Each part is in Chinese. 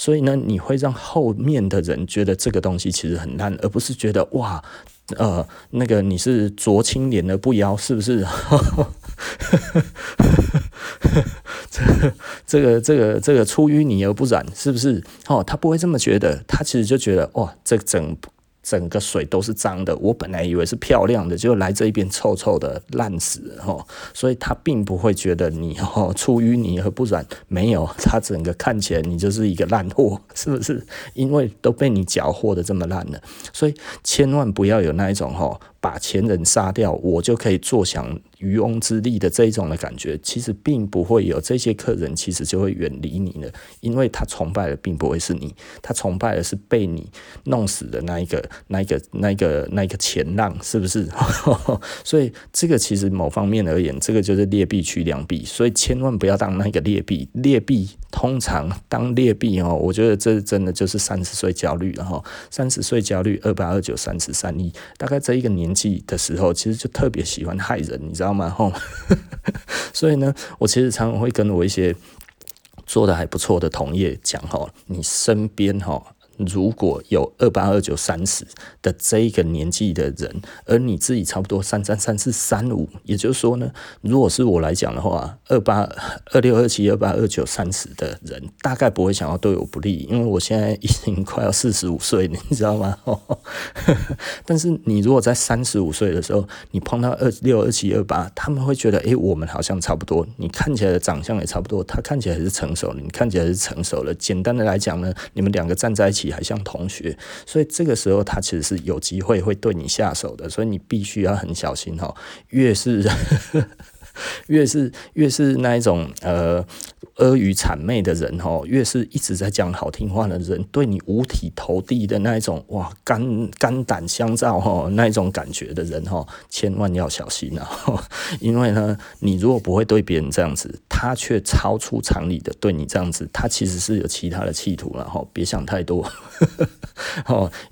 所以呢，你会让后面的人觉得这个东西其实很烂，而不是觉得哇，那个你是濯清涟的不妖，是不是？这个出淤泥而不染，是不是？哦，他不会这么觉得，他其实就觉得哇，这整个水都是脏的，我本来以为是漂亮的，就来这一边臭臭的，烂死了吼。所以他并不会觉得你出淤泥而不染，没有，他整个看起来你就是一个烂货，是不是？因为都被你搅和的这么烂了，所以千万不要有那一种把前人杀掉，我就可以坐享渔翁之利的这一种的感觉，其实并不会有，这些客人其实就会远离你了，因为他崇拜的并不会是你，他崇拜的是被你弄死的那一个前浪，是不是？所以这个其实某方面而言，这个就是劣币驱良币，所以千万不要当那个劣币，通常当劣币我觉得这真的就是30岁焦虑了30岁焦虑28、29、30、31，大概这一个年纪的时候，其实就特别喜欢害人，你知道吗？所以呢，我其实常常会跟我一些做得还不错的同业讲你身边如果有28、29、30的这一个年纪的人，而你自己差不多33、34、35，也就是说呢，如果是我来讲的话，28、26、27、28、29、30的人，大概不会想要对我不利，因为我现在已经快要45岁了，你知道吗？但是你如果在35岁的时候，你碰到26、27、28，他们会觉得，我们好像差不多，你看起来的长相也差不多，他看起来是成熟的，你看起来是成熟了。简单的来讲呢，你们两个站在一起，还像同学，所以这个时候他其实是有机会会对你下手的，所以你必须要很小心越是那一种阿谀谄媚的人越是一直在讲好听话的人，对你五体投地的那一种哇肝胆相照那一种感觉的人千万要小心因为呢，你如果不会对别人这样子，他却超出常理的对你这样子，他其实是有其他的企图了别想太多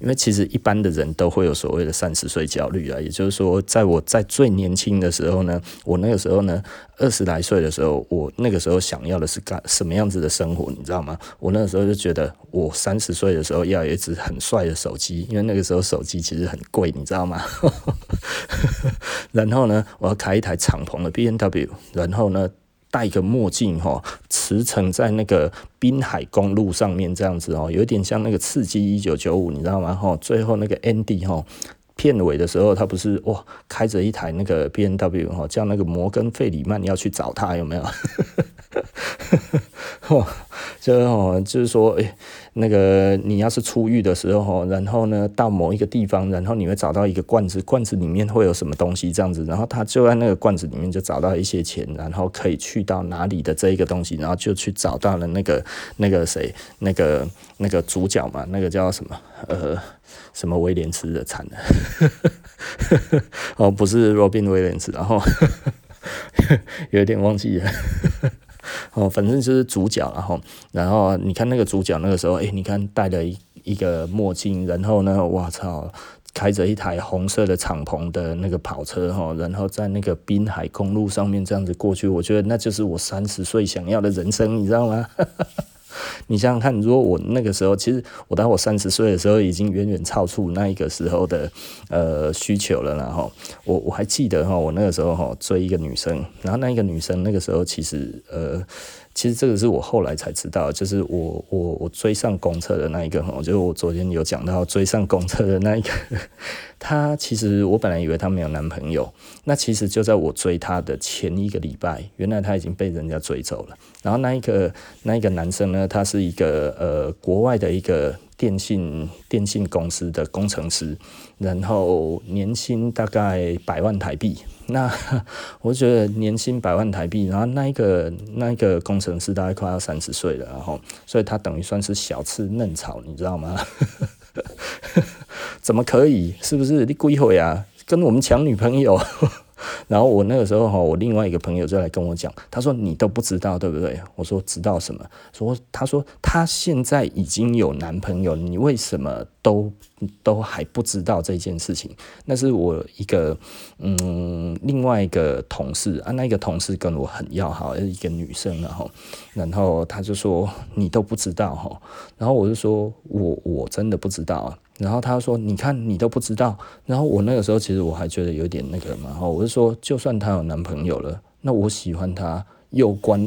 因为其实一般的人都会有所谓的30岁焦虑也就是说，在我在最年轻的时候呢，我那个时候呢，20来岁的时候，我那个时候想要的是什么样子的生活，你知道吗？我那个时候就觉得，我30岁的时候要有一只很帅的手机，因为那个时候手机其实很贵，你知道吗？然后呢，我要开一台敞篷的 BMW， 然后呢，戴一个墨镜驰骋在那个滨海公路上面这样子有点像那个刺激1995，你知道吗？最后那个 Andy 片尾的时候，他不是开着一台那个 BMW 叫那个摩根费里曼要去找他，有没有？就是说那个你要是出狱的时候，然后呢到某一个地方，然后你会找到一个罐子，罐子里面会有什么东西这样子，然后他就在那个罐子里面就找到一些钱，然后可以去到哪里的这一个东西，然后就去找到了那个谁，那个主角嘛，那个叫什么什么威廉斯的惨了不是 Robin 威廉斯，然后有点忘记了反正就是主角然后你看那个主角那个时候你看戴了一个墨镜，然后呢哇操，开着一台红色的敞篷的那个跑车然后在那个滨海公路上面这样子过去，我觉得那就是我30岁想要的人生，你知道吗？你想想看，如果我那个时候，其实我到我30岁的时候，已经远远超出那一个时候的需求了啦我还记得我那个时候追一个女生，然后那一个女生那个时候其实这个是我后来才知道，就是我追上公车的那一个就是我昨天有讲到追上公车的那一个，她其实我本来以为她没有男朋友，那其实就在我追她的前一个礼拜，原来她已经被人家追走了。然后那一个男生呢，他是一个国外的一个电信公司的工程师，然后年薪大概100万台币。那我觉得年薪100万台币，然后那一个工程师大概快要30岁了，然后所以他等于算是小吃嫩草，你知道吗？怎么可以？是不是你鬼火啊？跟我们抢女朋友然后我那个时候我另外一个朋友就来跟我讲，他说你都不知道对不对？我说知道什么？他说他现在已经有男朋友，你为什么都还不知道这件事情？那是我一个另外一个同事啊，那个同事跟我很要好，一个女生然后他就说你都不知道哈，然后我就说我真的不知道啊。然后他说你看你都不知道，然后我那个时候其实我还觉得有点那个嘛，我就说就算他有男朋友了，那我喜欢他又关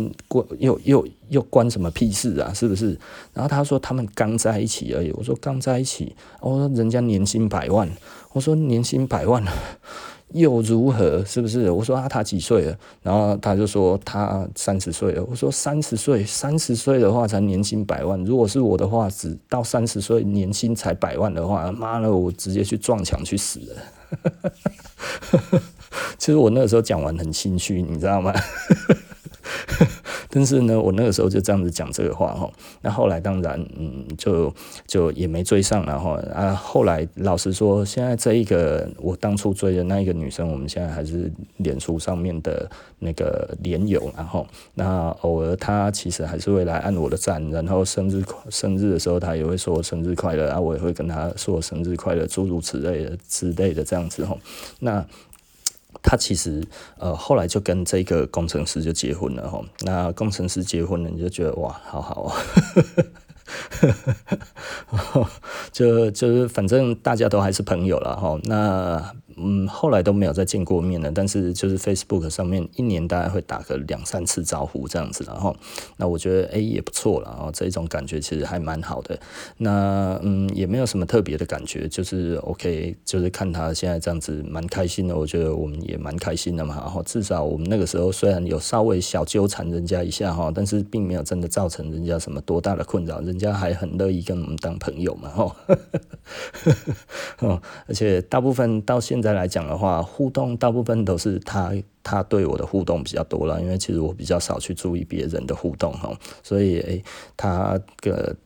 什么屁事啊，是不是？然后他说他们刚在一起而已，我说刚在一起，我说人家年薪100万，我说年薪100万又如何，是不是？我说他几岁了？然后他就说他30岁了。我说30岁的话才年薪100万，如果是我的话，只到30岁年薪才100万的话，妈的，我直接去撞墙去死了。其实我那个时候讲完很心虚，你知道吗？但是呢，我那个时候就这样子讲这个话哈，那后来当然，就也没追上了哈。啊，后来老实说，现在这一个我当初追的那一个女生，我们现在还是脸书上面的那个连友，然后那偶尔她其实还是会来按我的赞，然后生日的时候她也会说生日快乐啊，我也会跟她说生日快乐，诸如此类的这样子哈。那他其实后来就跟这个工程师就结婚了哈。那工程师结婚了，你就觉得哇，好好哦。就是反正大家都还是朋友了哈。那后来都没有再见过面了，但是就是 Facebook 上面一年大概会打个2-3次招呼这样子，然后那我觉得也不错啦，这一种感觉其实还蛮好的。那也没有什么特别的感觉，就是 OK， 就是看他现在这样子蛮开心的，我觉得我们也蛮开心的嘛。然后至少我们那个时候虽然有稍微小纠缠人家一下哈，但是并没有真的造成人家什么多大的困扰，人家还很乐意跟我们当朋友嘛哈。而且大部分到现在来讲的话，互动大部分都是他对我的互动比较多了，因为其实我比较少去注意别人的互动哈，所以他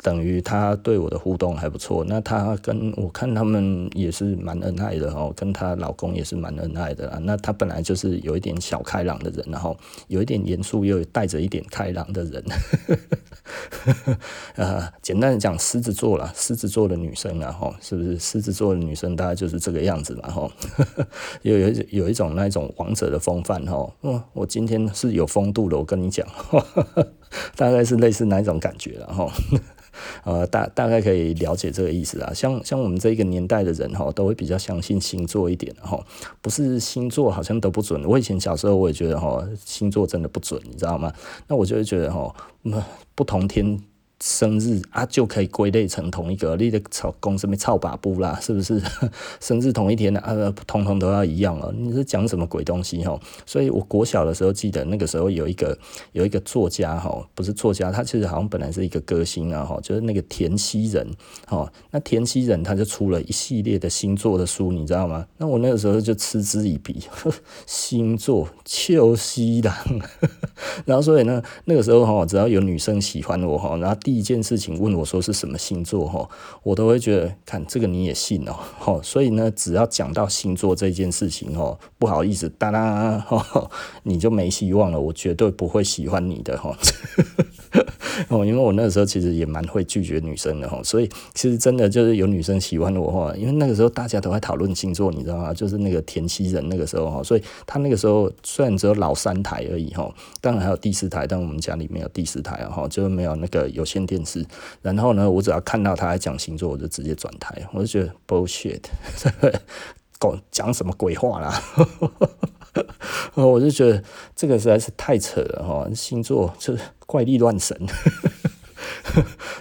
等于他对我的互动还不错。那他跟我看他们也是蛮恩爱的哈，跟她老公也是蛮恩爱的啦。那他本来就是有一点小开朗的人，然后有一点严肃又带着一点开朗的人，简单的讲，狮子座啦，狮子座的女生啦哈，是不是？狮子座的女生大概就是这个样子嘛哈，有一种那种王者的风。我今天是有风度的，我跟你讲，大概是类似哪一种感觉了哈。大概可以了解这个意思啦。像我们这一个年代的人哈，都会比较相信星座一点哈。不是星座好像都不准。我以前小时候我也觉得哈，星座真的不准，你知道吗？那我就会觉得哈，不同天生日啊就可以归类成同一个，你的草公什么草把布啦，是不是？生日同一天啊，统都要一样哦。你是讲什么鬼东西哈？所以我国小的时候记得那个时候有一个作家哈，不是作家，他其实好像本来是一个歌星啊哈，就是那个田西仁哈。那田西仁他就出了一系列的星座的书，你知道吗？那我那个时候就嗤之以鼻，星座笑死人。然后所以呢，那个时候哈，只要有女生喜欢我哈，然后第一件事情问我说是什么星座，我都会觉得看这个你也信哦。所以呢，只要讲到星座这件事情哦，不好意思，哒啦，你就没希望了，我绝对不会喜欢你的哈。因为我那个时候其实也蛮会拒绝女生的哈，所以其实真的就是有女生喜欢我哈，因为那个时候大家都在讨论星座，你知道吗？就是那个田西人那个时候哈，所以他那个时候虽然只有老3台而已哈，当然还有第4台，但我们家里没有第4台哈，就是没有那个有线电视。然后呢，我只要看到他在讲星座，我就直接转台，我就觉得 bullshit， 讲什么鬼话啦。我就觉得这个实在是太扯了哈，星座就是怪力乱神。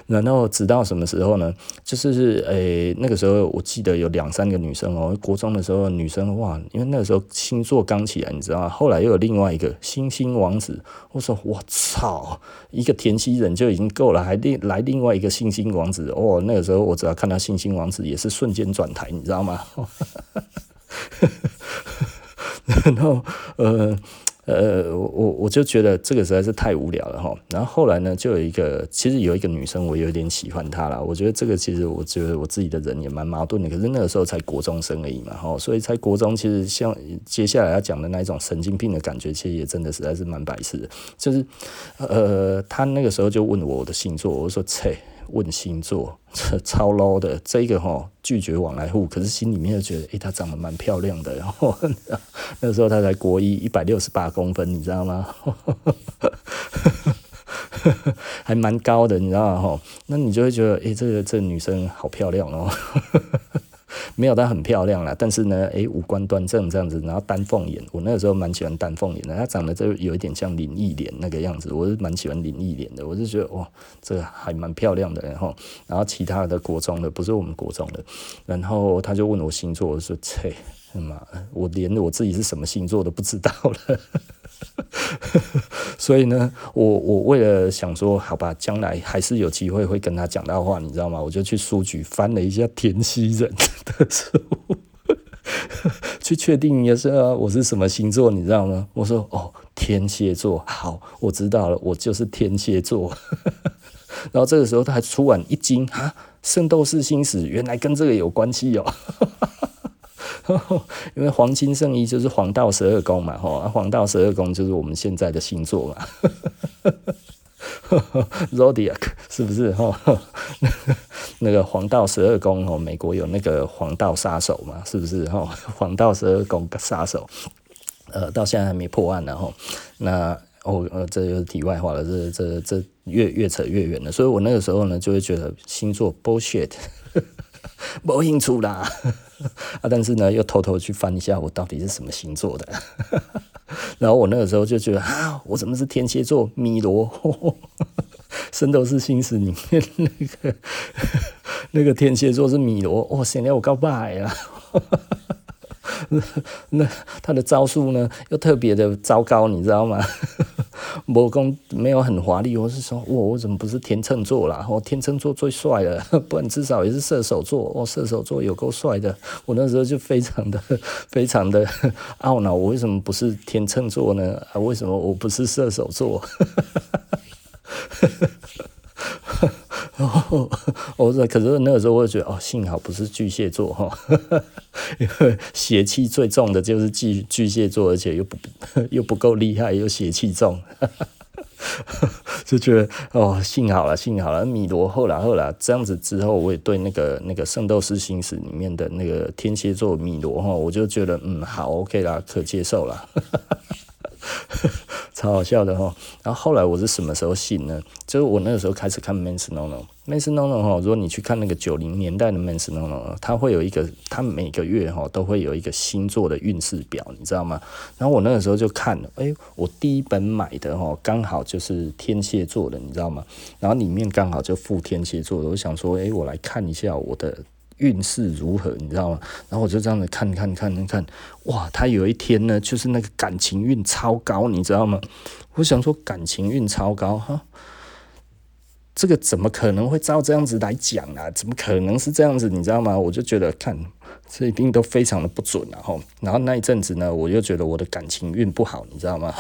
然后直到什么时候呢？就是那个时候我记得有2-3个女生哦，国中的时候女生哇，因为那个时候星座刚起来，你知道吗？后来又有另外一个星星王子，我说我操，一个田西人就已经够了，还来另外一个星星王子哦。那个时候我只要看到星星王子，也是瞬间转台，你知道吗？然后我就觉得这个实在是太无聊了哈。然后后来呢，就有一个，其实有一个女生，我有点喜欢她啦。我觉得这个其实，我觉得我自己的人也蛮矛盾的。可是那个时候才国中生而已嘛，哈，所以才国中，其实像接下来要讲的那一种神经病的感觉，其实也真的实在是蛮白痴的。就是，她那个时候就问我的星座，我就说切。问星座超 low 的这个齁拒绝往来户，可是心里面就觉得她长得蛮漂亮的，然后那时候她才国一168公分，你知道吗？还蛮高的，你知道吗？那你就会觉得这个女生好漂亮哦。没有，她很漂亮啦，但是呢，五官端正这样子，然后丹凤眼，我那个时候蛮喜欢丹凤眼的，她长得就有一点像林忆莲那个样子，我是蛮喜欢林忆莲的，我就觉得哇，这个还蛮漂亮的，然后其他的国中的不是我们国中的，然后她就问我星座，我说切，我连我自己是什么星座都不知道了。所以呢，我为了想说，好吧，将来还是有机会会跟他讲到话，你知道吗？我就去书局翻了一下田西人的书，去确定一下我是什么星座，你知道吗？我说天蝎座，好，我知道了，我就是天蝎座。然后这个时候他还突然一惊，哈，圣斗士星矢原来跟这个有关系哦。因为黄金圣衣就是黄道十二宫嘛，黄道十二宫就是我们现在的星座嘛。Zodiac 是不是那个黄道十二宫，美国有那个黄道杀手嘛，是不是黄道十二宫杀手到现在还没破案了，那这就是题外话了，这越扯越远了。所以我那个时候呢，就会觉得星座 bullshit 没兴趣啦。但是呢，又偷偷去翻一下我到底是什么星座的。然后我那个时候就觉得啊，我怎么是天蝎座？米罗，圣斗士星矢里面那个天蝎座是米罗，显得我告白了。那他的招数呢，又特别的糟糕，你知道吗？魔功没有很华丽，我是说，我怎么不是天秤座啦？天秤座最帅了，不然至少也是射手座。射手座有够帅的。我那时候就非常的懊恼，我为什么不是天秤座呢？为什么我不是射手座？可是那个时候我就觉得幸好不是巨蟹座因为邪气最重的就是巨蟹座，而且又不够厉害，又邪气重。就觉得幸好了，米罗后啦，这样子之后，我也对那个圣斗士星矢里面的那个天蝎座米罗我就觉得好 OK 啦，可接受啦。超好笑的哈。然后后来我是什么时候信呢？就是我那个时候开始看 Men's Nono。Men's Nono 如果你去看那个90年代的 Men's Nono， 它会有一个，它每个月都会有一个星座的运势表，你知道吗？然后我那个时候就看了，我第一本买的刚好就是天蝎座的，你知道吗？然后里面刚好就附天蝎座的，我想说，我来看一下我的运势如何，你知道吗？然后我就这样子看，哇！他有一天呢，就是那个感情运超高，你知道吗？我想说感情运超高哈，这个怎么可能会照这样子来讲啊？怎么可能是这样子，你知道吗？我就觉得看这一定都非常的不准啊吼。然后那一阵子呢，我又觉得我的感情运不好，你知道吗？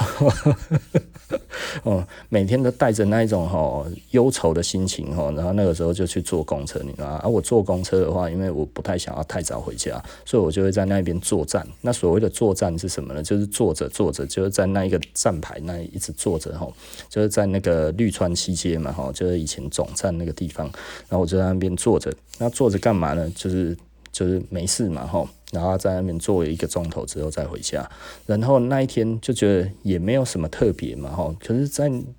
每天都带着那一种忧愁的心情然后那个时候就去坐公车，你知道吗？我坐公车的话，因为我不太想要太早回家，所以我就会在那边坐站。那所谓的坐站是什么呢？就是坐着，就是在那一个站牌那一直坐着就是在那个绿川西街嘛就是以前总站那个地方。然后我就在那边坐着，那坐着干嘛呢？就是没事嘛然后在那边坐了1个钟头之后再回家，然后那一天就觉得也没有什么特别嘛可是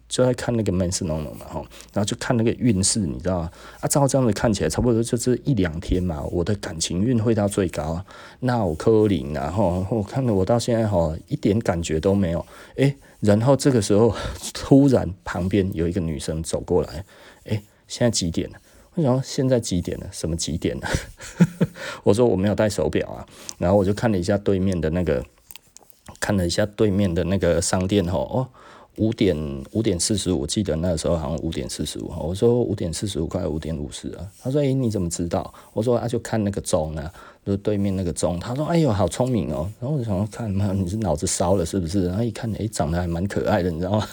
就在看那个 Men's Nono 嘛然后就看那个运势，你知道吗？照这样子看起来，差不多就是1-2天嘛，我的感情运会到最高啊，那我扣零然后我看了我到现在一点感觉都没有然后这个时候突然旁边有一个女生走过来，现在几点了？我想现在几点了？什么几点了？我说我没有戴手表啊。然后我就看了一下对面的那个商店5点45，我记得那时候好像5点45，我说5点45快5点50了。他说：“你怎么知道？”我说：“就看那个钟啊，就对面那个钟。”他说：“哎呦，好聪明哦。”然后我就想说：“看嘛，你是脑子烧了是不是？”然后一看，长得还蛮可爱的，你知道吗？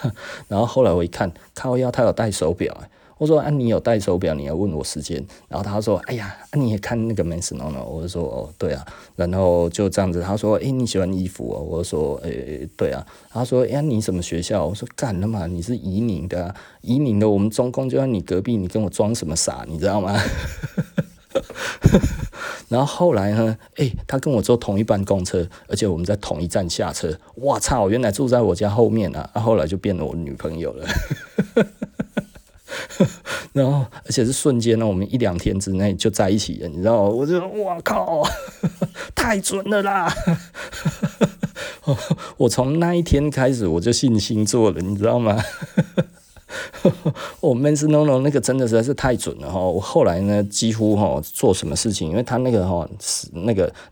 然后后来我一看，靠腰，他有戴手表。我说：“你有戴手表，你要问我时间。”然后他说：“哎呀，你也看那个 Massimo 呢？”我就说：“哦，对啊。”然后就这样子。他说：“你喜欢衣服哦？”我说：“对啊。”他说：“你什么学校？”我说：“干了嘛，你是宜宁的啊，宜宁的，我们中共就在你隔壁，你跟我装什么傻，你知道吗？”然后后来呢？他跟我坐同一班公车，而且我们在同一站下车。哇操！原来住在我家后面啊！后来就变了我女朋友了。然后，而且是瞬间呢，我们1-2天之内就在一起了，你知道吗？我就哇靠，太准了啦！我从那一天开始我就信星座了，你知道吗？我 Men's No 那个真的实在是太准了我后来呢，几乎做什么事情，因为他那个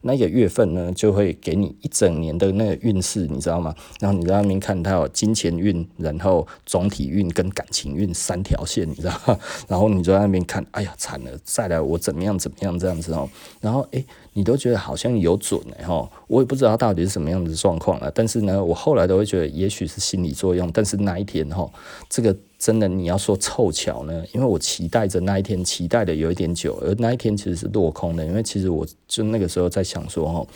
那个月份呢，就会给你一整年的那个运势，你知道吗？然后你在那边看，它有金钱运，然后总体运跟感情运3条线，你知道吗？然后你就在那边看，哎呀惨了，再来我怎么样这样子然后你都觉得好像有准我也不知道到底是什么样的状况了。但是呢，我后来都会觉得也许是心理作用，但是那一天这个真的你要说凑巧呢，因为我期待着那一天，期待的有一点久，而那一天其实是落空的。因为其实我就那个时候在想说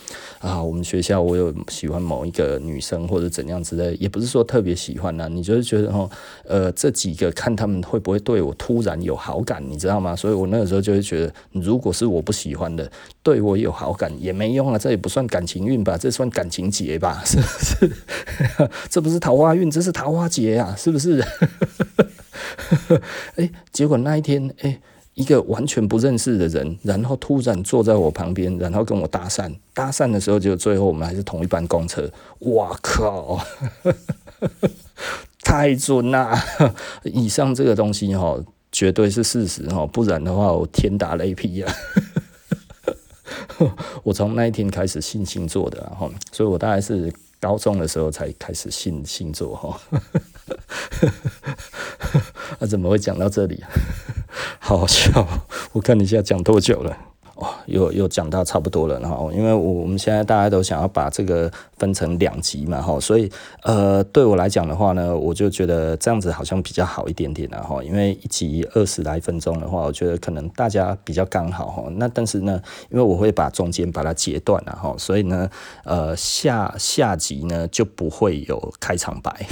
我们学校我有喜欢某一个女生或者怎样之类，也不是说特别喜欢啦，你就是觉得这几个看他们会不会对我突然有好感，你知道吗？所以我那个时候就会觉得，如果是我不喜欢的对我有好感也没用啊，这也不算感情运吧，这算感情劫吧，是不是？这不是桃花运，这是桃花劫啊，是不是？结果那一天一个完全不认识的人，然后突然坐在我旁边，然后跟我搭讪的时候，就最后我们还是同一班公车。哇靠！太准啦！以上这个东西绝对是事实不然的话我天打雷劈啊！我从那一天开始信星座的所以我大概是高中的时候才开始信星座怎么会讲到这里好笑，我看一下讲多久了又讲到差不多了因为我们现在大家都想要把这个分成2集嘛所以对我来讲的话呢，我就觉得这样子好像比较好一点点啦因为1集20来分钟的话，我觉得可能大家比较刚好那但是呢，因为我会把中间把它截断啦所以呢下集呢就不会有开场白。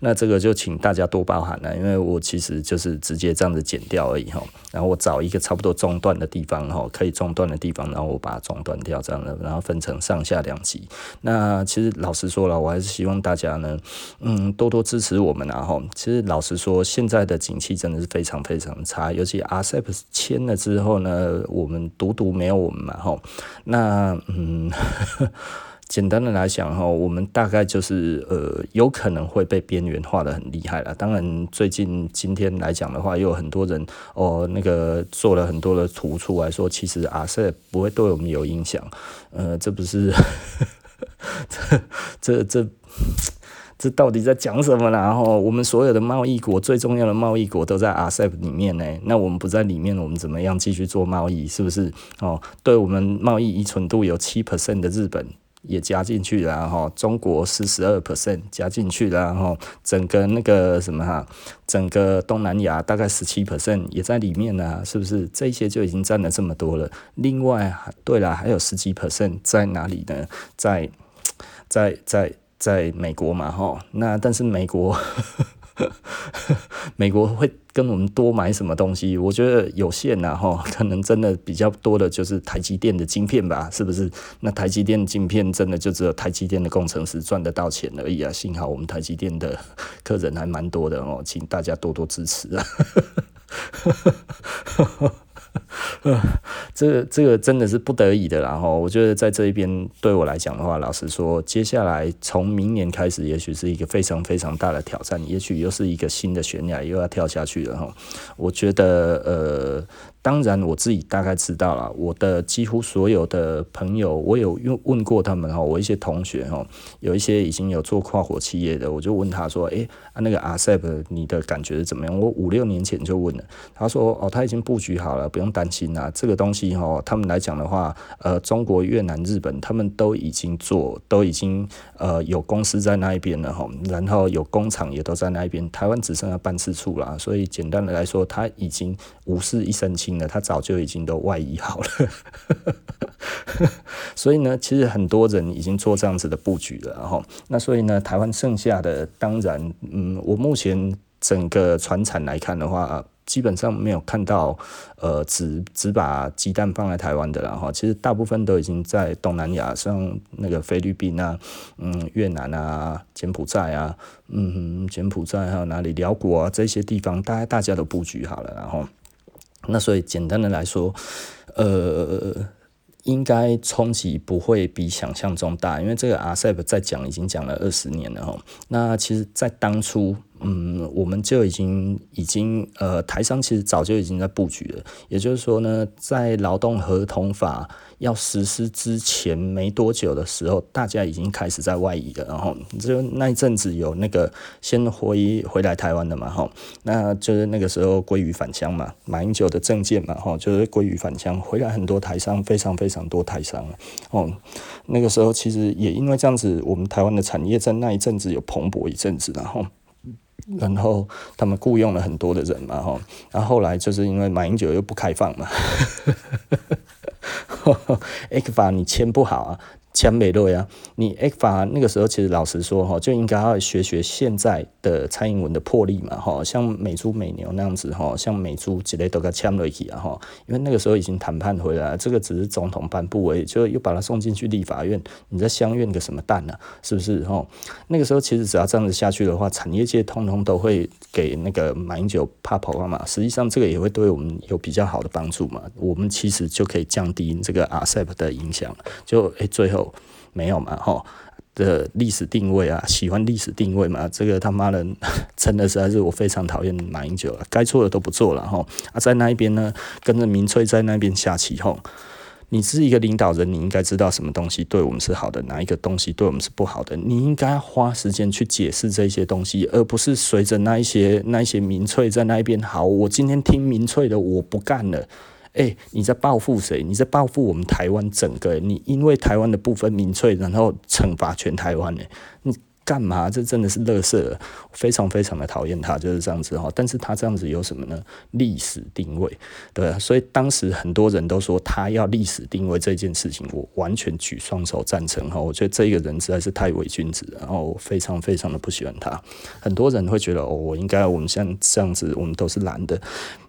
那这个就请大家多包涵了，因为我其实就是直接这样子剪掉而已然后我找一个差不多中断的地方可以中断的地方，然后我把它中断掉这样的，然后分成上下2集。那其实老实说了，我还是希望大家呢多多支持我们其实老实说，现在的景气真的是非常非常差，尤其 RCEP 签了之后呢，我们独独没有我们嘛那简单的来讲我们大概就是有可能会被边缘化的很厉害啦。当然最近今天来讲的话，也有很多人那个做了很多的图出来说，其实 RCEP 不会对我们有影响。这不是这到底在讲什么啦我们所有的贸易国，最重要的贸易国都在 RCEP 里面呢，那我们不在里面，我们怎么样继续做贸易，是不是对我们贸易依存度有 7% 的日本也加进去了中国是 12% 加进去了整个那个什么整个东南亚大概 17% 也在里面了是不是？这些就已经占了这么多了。另外对了，还有10几 % 在哪里呢？在美国嘛那但是美国美国会跟我们多买什么东西，我觉得有限啦可能真的比较多的就是台积电的晶片吧，是不是？那台积电的晶片真的就只有台积电的工程师赚得到钱而已啊，幸好我们台积电的客人还蛮多的请大家多多支持啊。这个真的是不得已的啦我觉得在这一边对我来讲的话，老实说，接下来从明年开始，也许是一个非常非常大的挑战，也许又是一个新的悬崖又要跳下去了我觉得当然我自己大概知道了，我的几乎所有的朋友，我有问过他们，我一些同学有一些已经有做跨国企业的，我就问他说那个 RCEP 你的感觉是怎么样？我5-6年前就问了，他说他已经布局好了，不用担心啦，这个东西他们来讲的话中国、越南、日本他们都已经做，都已经有公司在那一边了，然后有工厂也都在那一边，台湾只剩下办事处啦，所以简单的来说他已经无事一身轻了，他早就已经都外移好了所以呢其实很多人已经做这样子的布局了，那所以呢台湾剩下的当然我目前整个传产来看的话基本上没有看到只把鸡蛋放在台湾的啦，其实大部分都已经在东南亚，像那个菲律宾啊、越南啊、柬埔寨啊、柬埔寨还有哪里辽国啊，这些地方大概大家都布局好了，然后那所以简单的来说应该冲击不会比想象中大，因为这个 RCEP 在讲已经讲了20年了吼。那其实，在当初，我们就已经台商其实早就已经在布局了。也就是说呢，在劳动合同法要实施之前没多久的时候，大家已经开始在外移了。然后就那一阵子有那个先回来台湾的嘛吼，那就是那个时候鲑鱼返乡嘛，马英九的政见嘛吼，就是鲑鱼返乡回来很多台商，非常多台商那个时候其实也因为这样子，我们台湾的产业在那一阵子有蓬勃一阵子，然后他们雇佣了很多的人嘛然后后来就是因为马英九又不开放嘛ECFA 你签不好啊，签不下啊，你 ECFA 那个时候其实老实说就应该要学现在的蔡英文的魄力嘛，像美猪美牛那样子，像美猪之类都给签下去啊，因为那个时候已经谈判回来了，这个只是总统颁布而已，就又把它送进去立法院，你在乡院个什么蛋啊，是不是那个时候其实只要这样子下去的话，产业界通通都会给那个马英九拍跑嘛，实际上这个也会对我们有比较好的帮助嘛，我们其实就可以降低这个 RCEP 的影响，就最后没有嘛的历史定位啊，喜欢历史定位嘛，这个他妈的真的实在是我非常讨厌马英九了，该做的都不做了在那一边呢跟着民粹在那边下棋你是一个领导人，你应该知道什么东西对我们是好的，哪一个东西对我们是不好的，你应该花时间去解释这些东西，而不是随着那一些民粹在那一边，好，我今天听民粹的我不干了，你在报复谁？你在报复我们台湾整个你因为台湾的部分民粹然后惩罚全台湾你干嘛？这真的是垃圾，非常的讨厌他就是这样子但是他这样子有什么呢？历史定位，对啊，所以当时很多人都说他要历史定位这件事情，我完全举双手赞成我觉得这个人实在是太伪君子了，然后我非常的不喜欢他。很多人会觉得我应该我们像这样子，我们都是蓝的，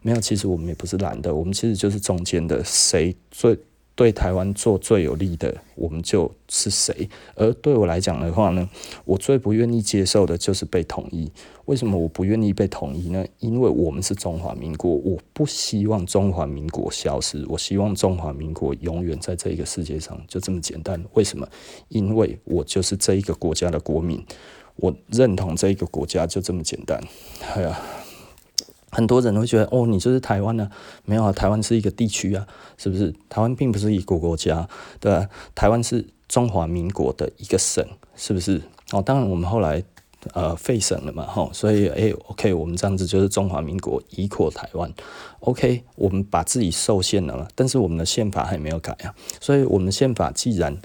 没有，其实我们也不是蓝的，我们其实就是中间的，谁最对台湾做最有利的我们就是谁。而对我来讲的话呢，我最不愿意接受的就是被统一。为什么我不愿意被统一呢？因为我们是中华民国，我不希望中华民国消失，我希望中华民国永远在这个世界上，就这么简单。为什么？因为我就是这一个国家的国民，我认同这一个国家，就这么简单。哎呀，很多人会觉得你就是台湾啊，没有啊，台湾是一个地区啊，是不是？台湾并不是一个国家，对吧？台湾是中华民国的一个省，是不是？当然我们后来废省了嘛所以OK 我们这样子就是中华民国移扩台湾， OK 我们把自己受限了嘛，但是我们的宪法还没有改啊，所以我们的宪法既然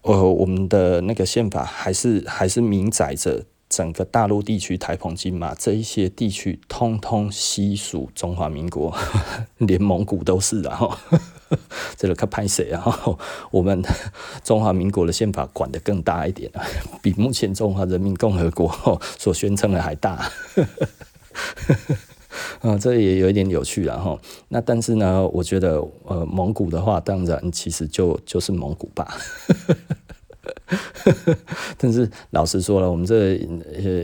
我们的那个宪法还是明载着整个大陆地区、台澎金马这一些地区通通西属中华民国连蒙古都是这个较歹势我们中华民国的宪法管得更大一点比目前中华人民共和国所宣称的还大这也有一点有趣啦那但是呢我觉得蒙古的话当然其实就是蒙古吧但是老实说了，我们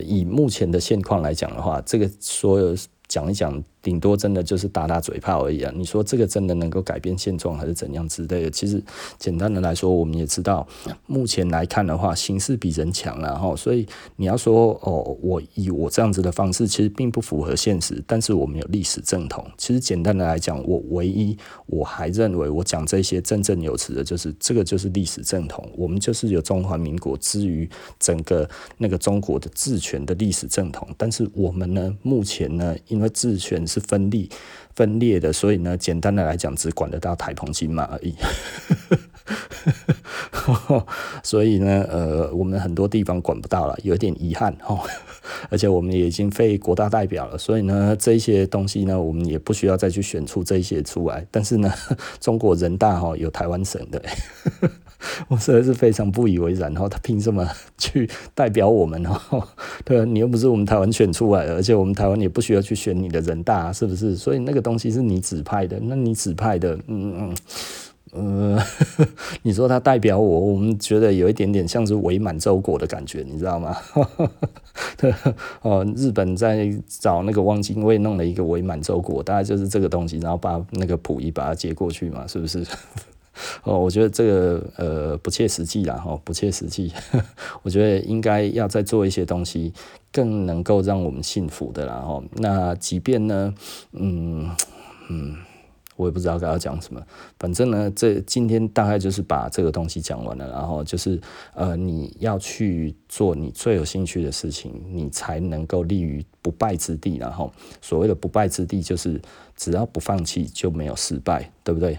以目前的现况来讲的话，这个所有讲一讲顶多真的就是打打嘴炮而已啊。你说这个真的能够改变现状还是怎样之类的？其实简单的来说，我们也知道，目前来看的话，形势比人强了哈。所以你要说哦，我以我这样子的方式，其实并不符合现实。但是我们有历史正统。其实简单的来讲，我还认为我讲这些振振有词的，就是这个就是历史正统。我们就是有中华民国之于整个那个中国的治权的历史正统。但是我们呢，目前呢，因为治权是分裂的，所以呢，简单的来讲，只管得到台澎金马而已。所以呢，我们很多地方管不到了，有点遗憾哈。而且我们也已经废国大代表了，所以呢，这些东西呢，我们也不需要再去选出这些出来。但是呢，中国人大哈有台湾省的，我实在是非常不以为然哈。他凭什么去代表我们哈？对啊，你又不是我们台湾选出来的，而且我们台湾也不需要去选你的人大啊，是不是？所以那个东西是你指派的，那你指派的，你说他代表我们觉得有一点点像是伪满洲国的感觉，你知道吗？对，日本在找那个汪精卫弄了一个伪满洲国，大概就是这个东西，然后把那个溥仪把它接过去嘛，是不是？我觉得这个不切实际啦，不切实际。我觉得应该要再做一些东西，更能够让我们幸福的啦，那即便呢，我也不知道该要讲什么，反正呢，今天大概就是把这个东西讲完了，然后就是你要去做你最有兴趣的事情，你才能够立于不败之地，然后所谓的不败之地就是只要不放弃就没有失败，对不对？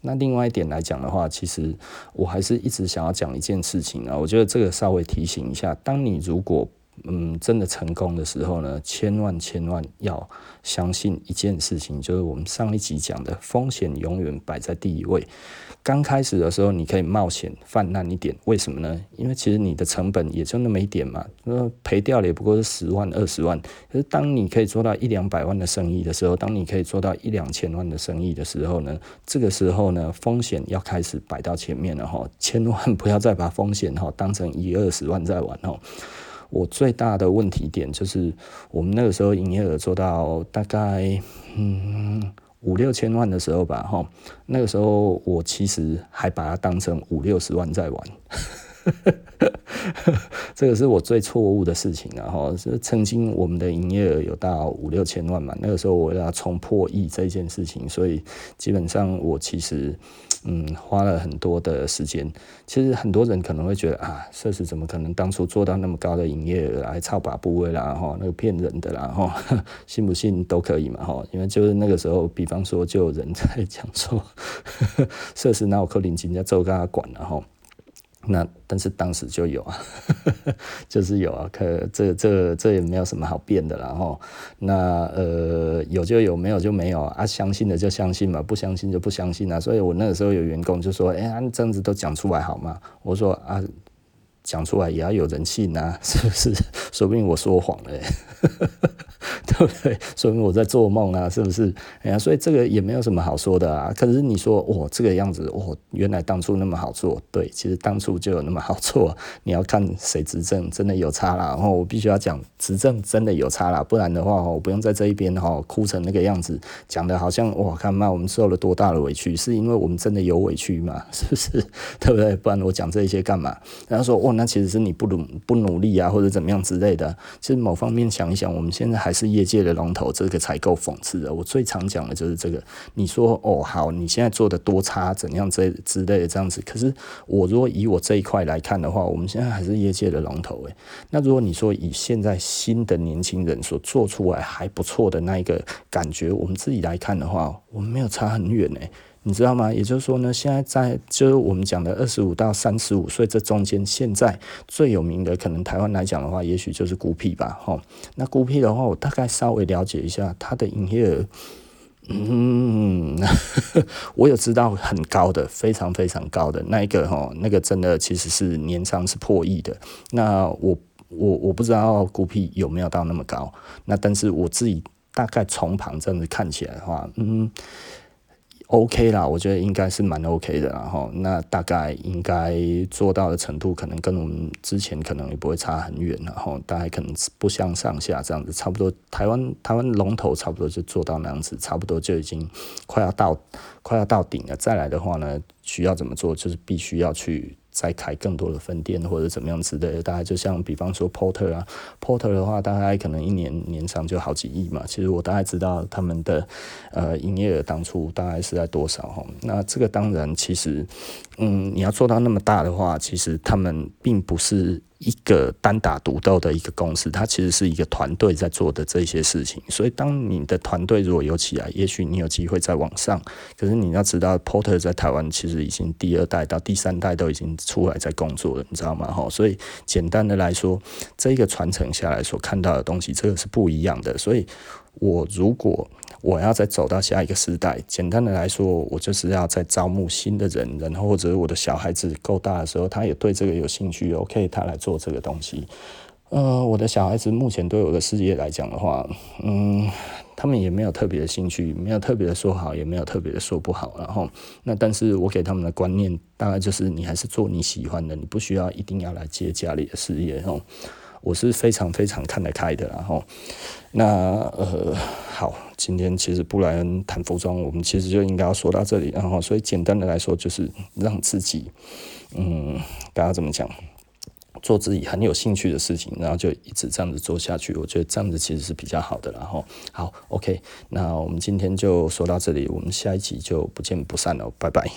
那另外一点来讲的话，其实我还是一直想要讲一件事情啊，我觉得这个稍微提醒一下，当你如果真的成功的时候呢，千万要相信一件事情，就是我们上一集讲的，风险永远摆在第一位。刚开始的时候，你可以冒险泛滥一点，为什么呢？因为其实你的成本也就那么一点嘛，赔掉了也不过是10万20万。可是当你可以做到100-200万的生意的时候，当你可以做到1-2千万的生意的时候呢，这个时候呢，风险要开始摆到前面了哈，千万不要再把风险当成1-20万在玩哈。我最大的问题点就是，我们那个时候营业额做到大概5-6千万的时候吧，哈，那个时候我其实还把它当成50-60万在玩。这个是我最错误的事情啊！哈，曾经我们的营业额有到5-6千万嘛，那个时候我要冲破亿这件事情，所以基本上我其实花了很多的时间。其实很多人可能会觉得啊，社死怎么可能当初做到那么高的营业额，还操把部位啦，哈，那个骗人的啦，哈，信不信都可以嘛，哈，因为就是那个时候，比方说就有人在讲说，社死哪有可能人家做跟他管了，哈。那但是当时就有啊，就是有啊，可这也没有什么好变的啦齁。那有就有，没有就没有啊，相信的就相信嘛，不相信就不相信啊。所以我那个时候有员工就说：“这样子都讲出来好吗？”我说：“啊，讲出来也要有人信啊，是不是？说不定我说谎了对不对？说明我在做梦啊，是不是？所以这个也没有什么好说的啊。可是你说我这个样子，原来当初那么好做，对，其实当初就有那么好做。你要看谁执政，真的有差啦。然后我必须要讲，执政真的有差啦，不然的话我不用在这一边哭成那个样子，讲的好像我们受了多大的委屈，是因为我们真的有委屈嘛，是不是？对不对？不然我讲这些干嘛？然后说那其实是你不努力啊，或者怎么样之类的。其实某方面想一想，我们现在还是业界的龙头，这个才够讽刺的。我最常讲的就是这个。你说好，你现在做的多差，怎样之类的这样子。可是我如果以我这一块来看的话，我们现在还是业界的龙头。那如果你说以现在新的年轻人所做出来还不错的那一个感觉，我们自己来看的话，我们没有差很远。你知道吗？也就是说呢，现在就是我们讲的25到35岁这中间，现在最有名的，可能台湾来讲的话，也许就是孤僻吧，那孤僻的话，我大概稍微了解一下它的营业额。我有知道很高的，非常非常高的那一个那个真的其实是年商是破亿的。那我不知道孤僻有没有到那么高，那但是我自己大概从旁这样子看起来的话， OK 啦，我觉得应该是蛮 OK 的啦，然后那大概应该做到的程度，可能跟我们之前可能也不会差很远，然后大概可能不相上下这样子，差不多台湾龙头差不多就做到那样子，差不多就已经快要到顶了。再来的话呢，需要怎么做，就是必须要去再开更多的分店或者怎么样之类的，大概就像比方说 Porter 啊 ，Porter 的话大概可能一年上就好几亿嘛。其实我大概知道他们的营业额当初大概是在多少哈。那这个当然其实你要做到那么大的话，其实他们并不是一个单打独斗的一个公司，它其实是一个团队在做的这些事情。所以当你的团队如果有起来，也许你有机会再往上。可是你要知道 Porter 在台湾其实已经第二代到第三代都已经出来在工作了，你知道吗？所以简单的来说，这个传承下来所看到的东西，这个是不一样的。所以如果我要再走到下一个世代，简单的来说，我就是要再招募新的人，然后或者我的小孩子够大的时候，他也对这个有兴趣 ，OK， 他来做这个东西。我的小孩子目前对我的事业来讲的话，他们也没有特别的兴趣，没有特别的说好，也没有特别的说不好，然后那但是我给他们的观念大概就是，你还是做你喜欢的，你不需要一定要来接家里的事业，然后我是非常非常看得开的，然后那好，今天其实布莱恩谈服装，我们其实就应该要说到这里，然后所以简单的来说就是让自己，大家怎么讲？做自己很有兴趣的事情，然后就一直这样子做下去，我觉得这样子其实是比较好的，然后好 ，OK， 那我们今天就说到这里，我们下一集就不见不散了，拜拜。